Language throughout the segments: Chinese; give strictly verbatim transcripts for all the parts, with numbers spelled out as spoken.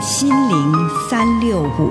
心灵三六五。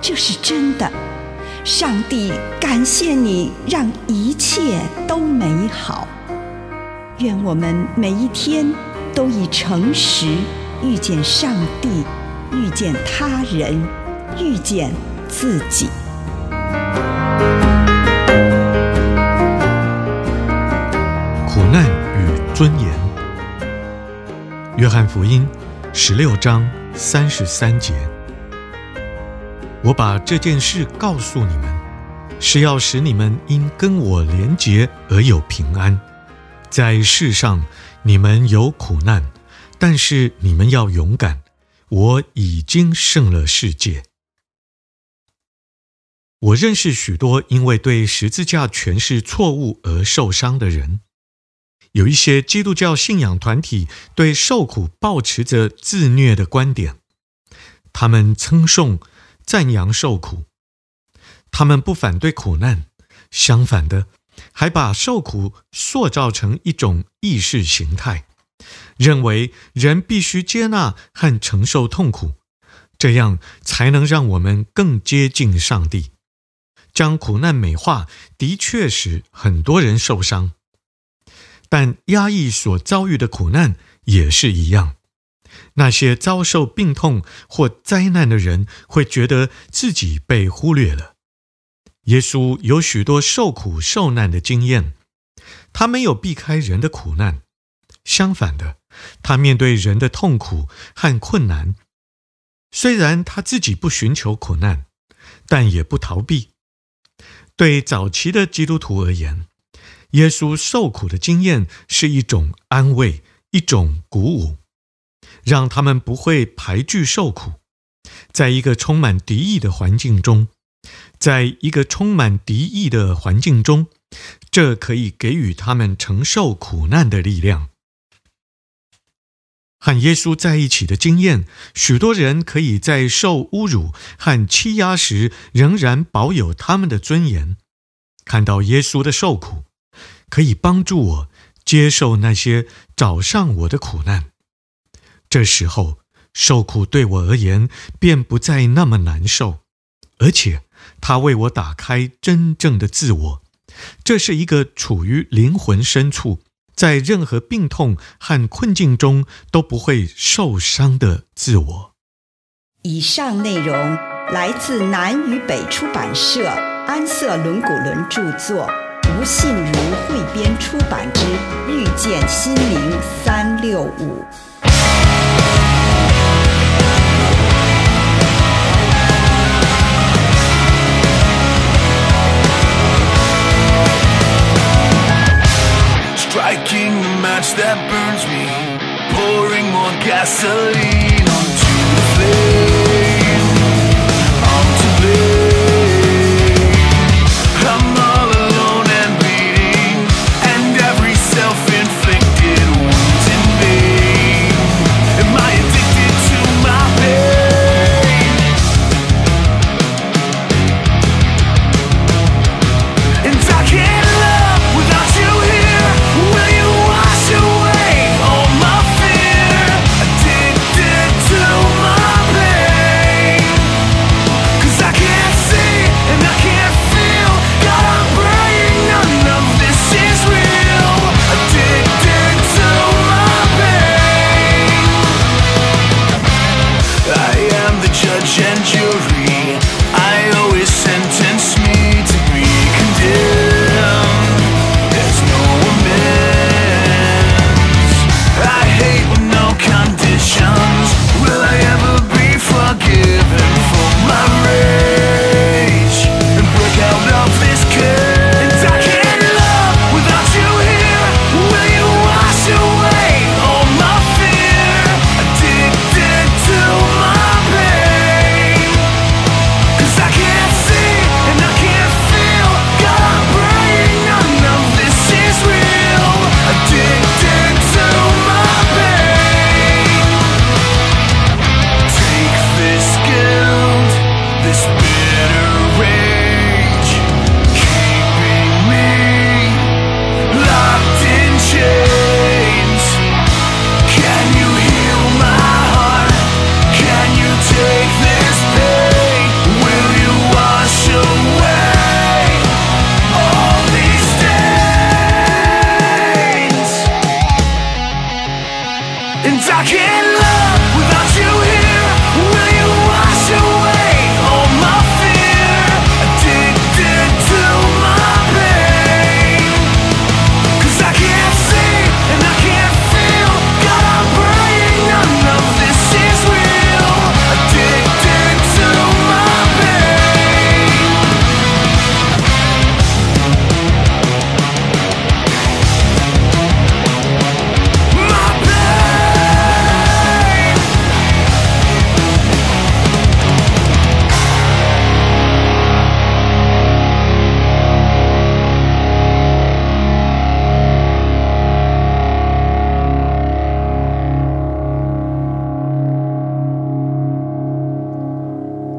这是真的。上帝感谢你让一切都美好。愿我们每一天都以诚实遇见上帝，遇见他人，遇见自己。苦难与尊严。约翰福音十六章三十三节，我把这件事告诉你们，是要使你们因跟我联结而有平安。在世上你们有苦难，但是你们要勇敢，我已经胜了世界。我认识许多因为对十字架诠释错误而受伤的人。有一些基督教信仰团体对受苦抱持着自虐的观点，他们称颂赞扬受苦，他们不反对苦难，相反的还把受苦塑造成一种意识形态，认为人必须接纳和承受痛苦，这样才能让我们更接近上帝。将苦难美化的确使很多人受伤，但压抑所遭遇的苦难也是一样。那些遭受病痛或灾难的人会觉得自己被忽略了。耶稣有许多受苦受难的经验，他没有避开人的苦难，相反的，他面对人的痛苦和困难。虽然他自己不寻求苦难，但也不逃避。对早期的基督徒而言，耶稣受苦的经验是一种安慰，一种鼓舞，让他们不会排拒受苦。在一个充满敌意的环境中，在一个充满敌意的环境中，这可以给予他们承受苦难的力量。和耶稣在一起的经验，许多人可以在受侮辱和欺压时仍然保有他们的尊严。看到耶稣的受苦，可以帮助我接受那些找上我的苦难。这时候，受苦对我而言便不再那么难受，而且它为我打开真正的自我。这是一个处于灵魂深处，在任何病痛和困境中都不会受伤的自我。以上内容来自南与北出版社安瑟伦古伦著作，吴信如汇编出版之《遇见心灵三六五》。Striking the match that burns me, pouring more gasoline onto the flame. I'm to blame. I'm all alone and bleeding, and every self-inflicted wound's in vain. Am I addicted to my pain? And I can't love without you here. Will you wash away all my fear? Addicted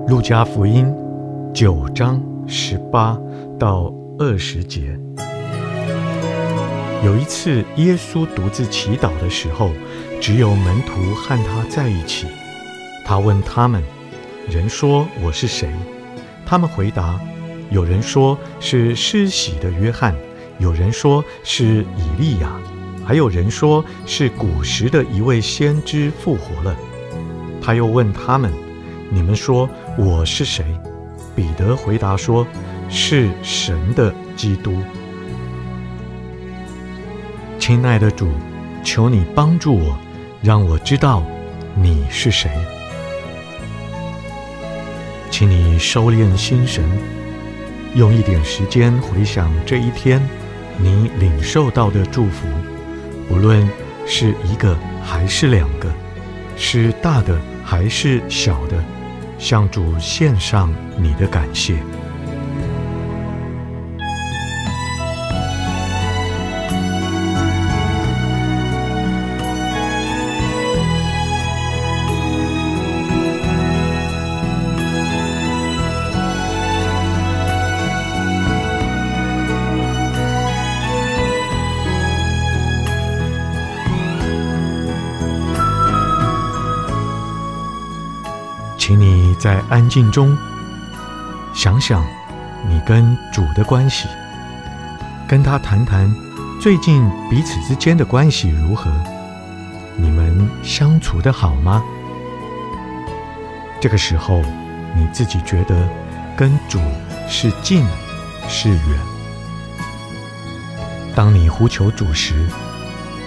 路加福音九章十八到二十节。有一次，耶稣独自祈祷的时候，只有门徒和他在一起。他问他们：“人说我是谁？”他们回答：“有人说是施洗的约翰，有人说是以利亚，还有人说是古时的一位先知复活了。”他又问他们：“你们说我是谁？”彼得回答说：“是神的基督。”亲爱的主，求你帮助我，让我知道你是谁。请你收敛心神，用一点时间回想这一天你领受到的祝福，不论是一个还是两个，是大的还是小的，向主献上你的感谢。请你在安静中想想你跟主的关系，跟他谈谈最近彼此之间的关系如何，你们相处得好吗？这个时候你自己觉得跟主是近是远？当你呼求主时，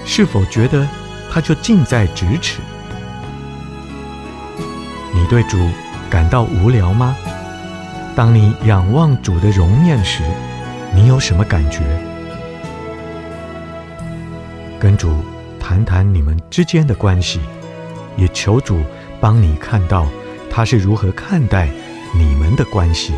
是否觉得他就近在咫尺？你对主感到无聊吗？当你仰望主的容面时，你有什么感觉？跟主谈谈你们之间的关系，也求主帮你看到他是如何看待你们的关系。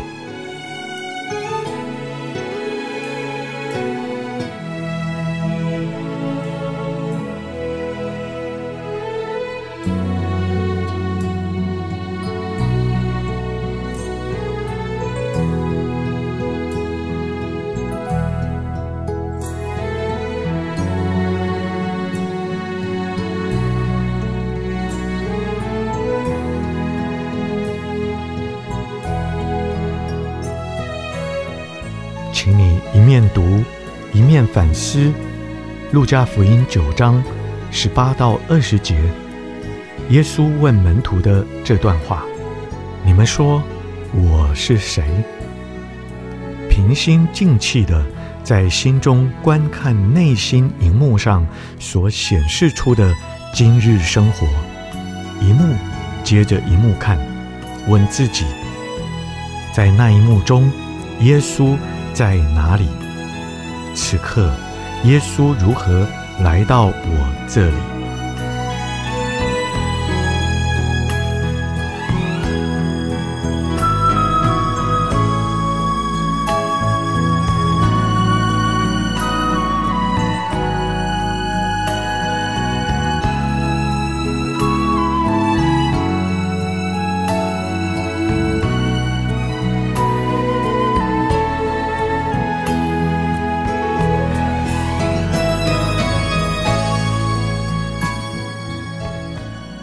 请你一面读一面反思路加福音九章十八到二十节，耶稣问门徒的这段话：“你们说我是谁？”平心静气的在心中观看内心荧幕上所显示出的今日生活，一幕接着一幕看，问自己，在那一幕中耶稣在哪里？此刻，耶稣如何来到我这里？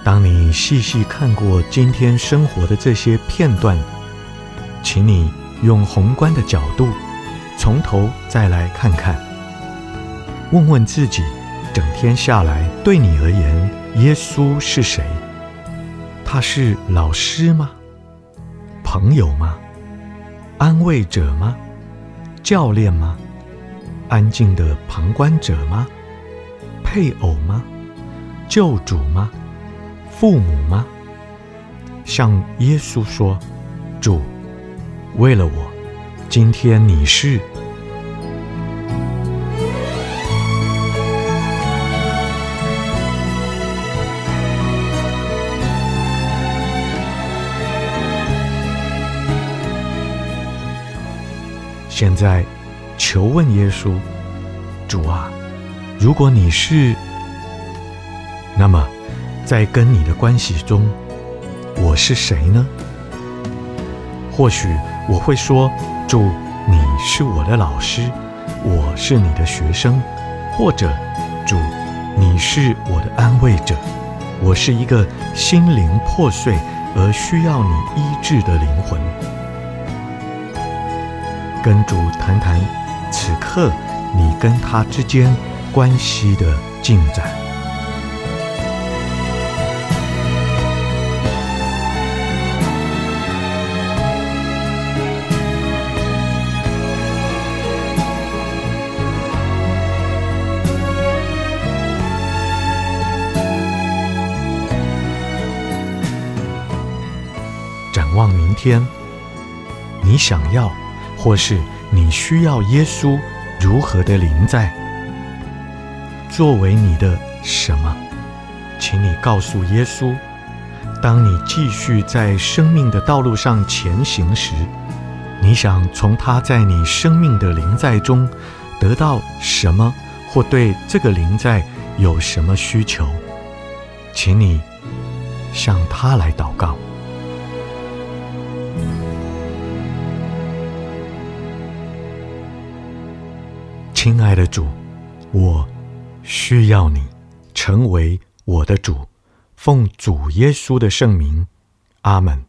当你细细看过今天生活的这些片段，请你用宏观的角度从头再来看看，问问自己，整天下来对你而言，耶稣是谁？他是老师吗？朋友吗？安慰者吗？教练吗？安静的旁观者吗？配偶吗？救主吗？父母吗？向耶稣说：“主，为了我，今天你是……”现在，求问耶稣：“主啊，如果你是……那么……”在跟你的关系中，我是谁呢？或许我会说，主，你是我的老师，我是你的学生，或者主，你是我的安慰者，我是一个心灵破碎而需要你医治的灵魂。跟主谈谈此刻你跟他之间关系的进展。展望明天，你想要或是你需要耶稣如何的临在，作为你的什么？请你告诉耶稣，当你继续在生命的道路上前行时，你想从他在你生命的临在中得到什么，或对这个临在有什么需求？请你向他来祷告。亲爱的主，我需要你成为我的主，奉主耶稣的圣名，阿们。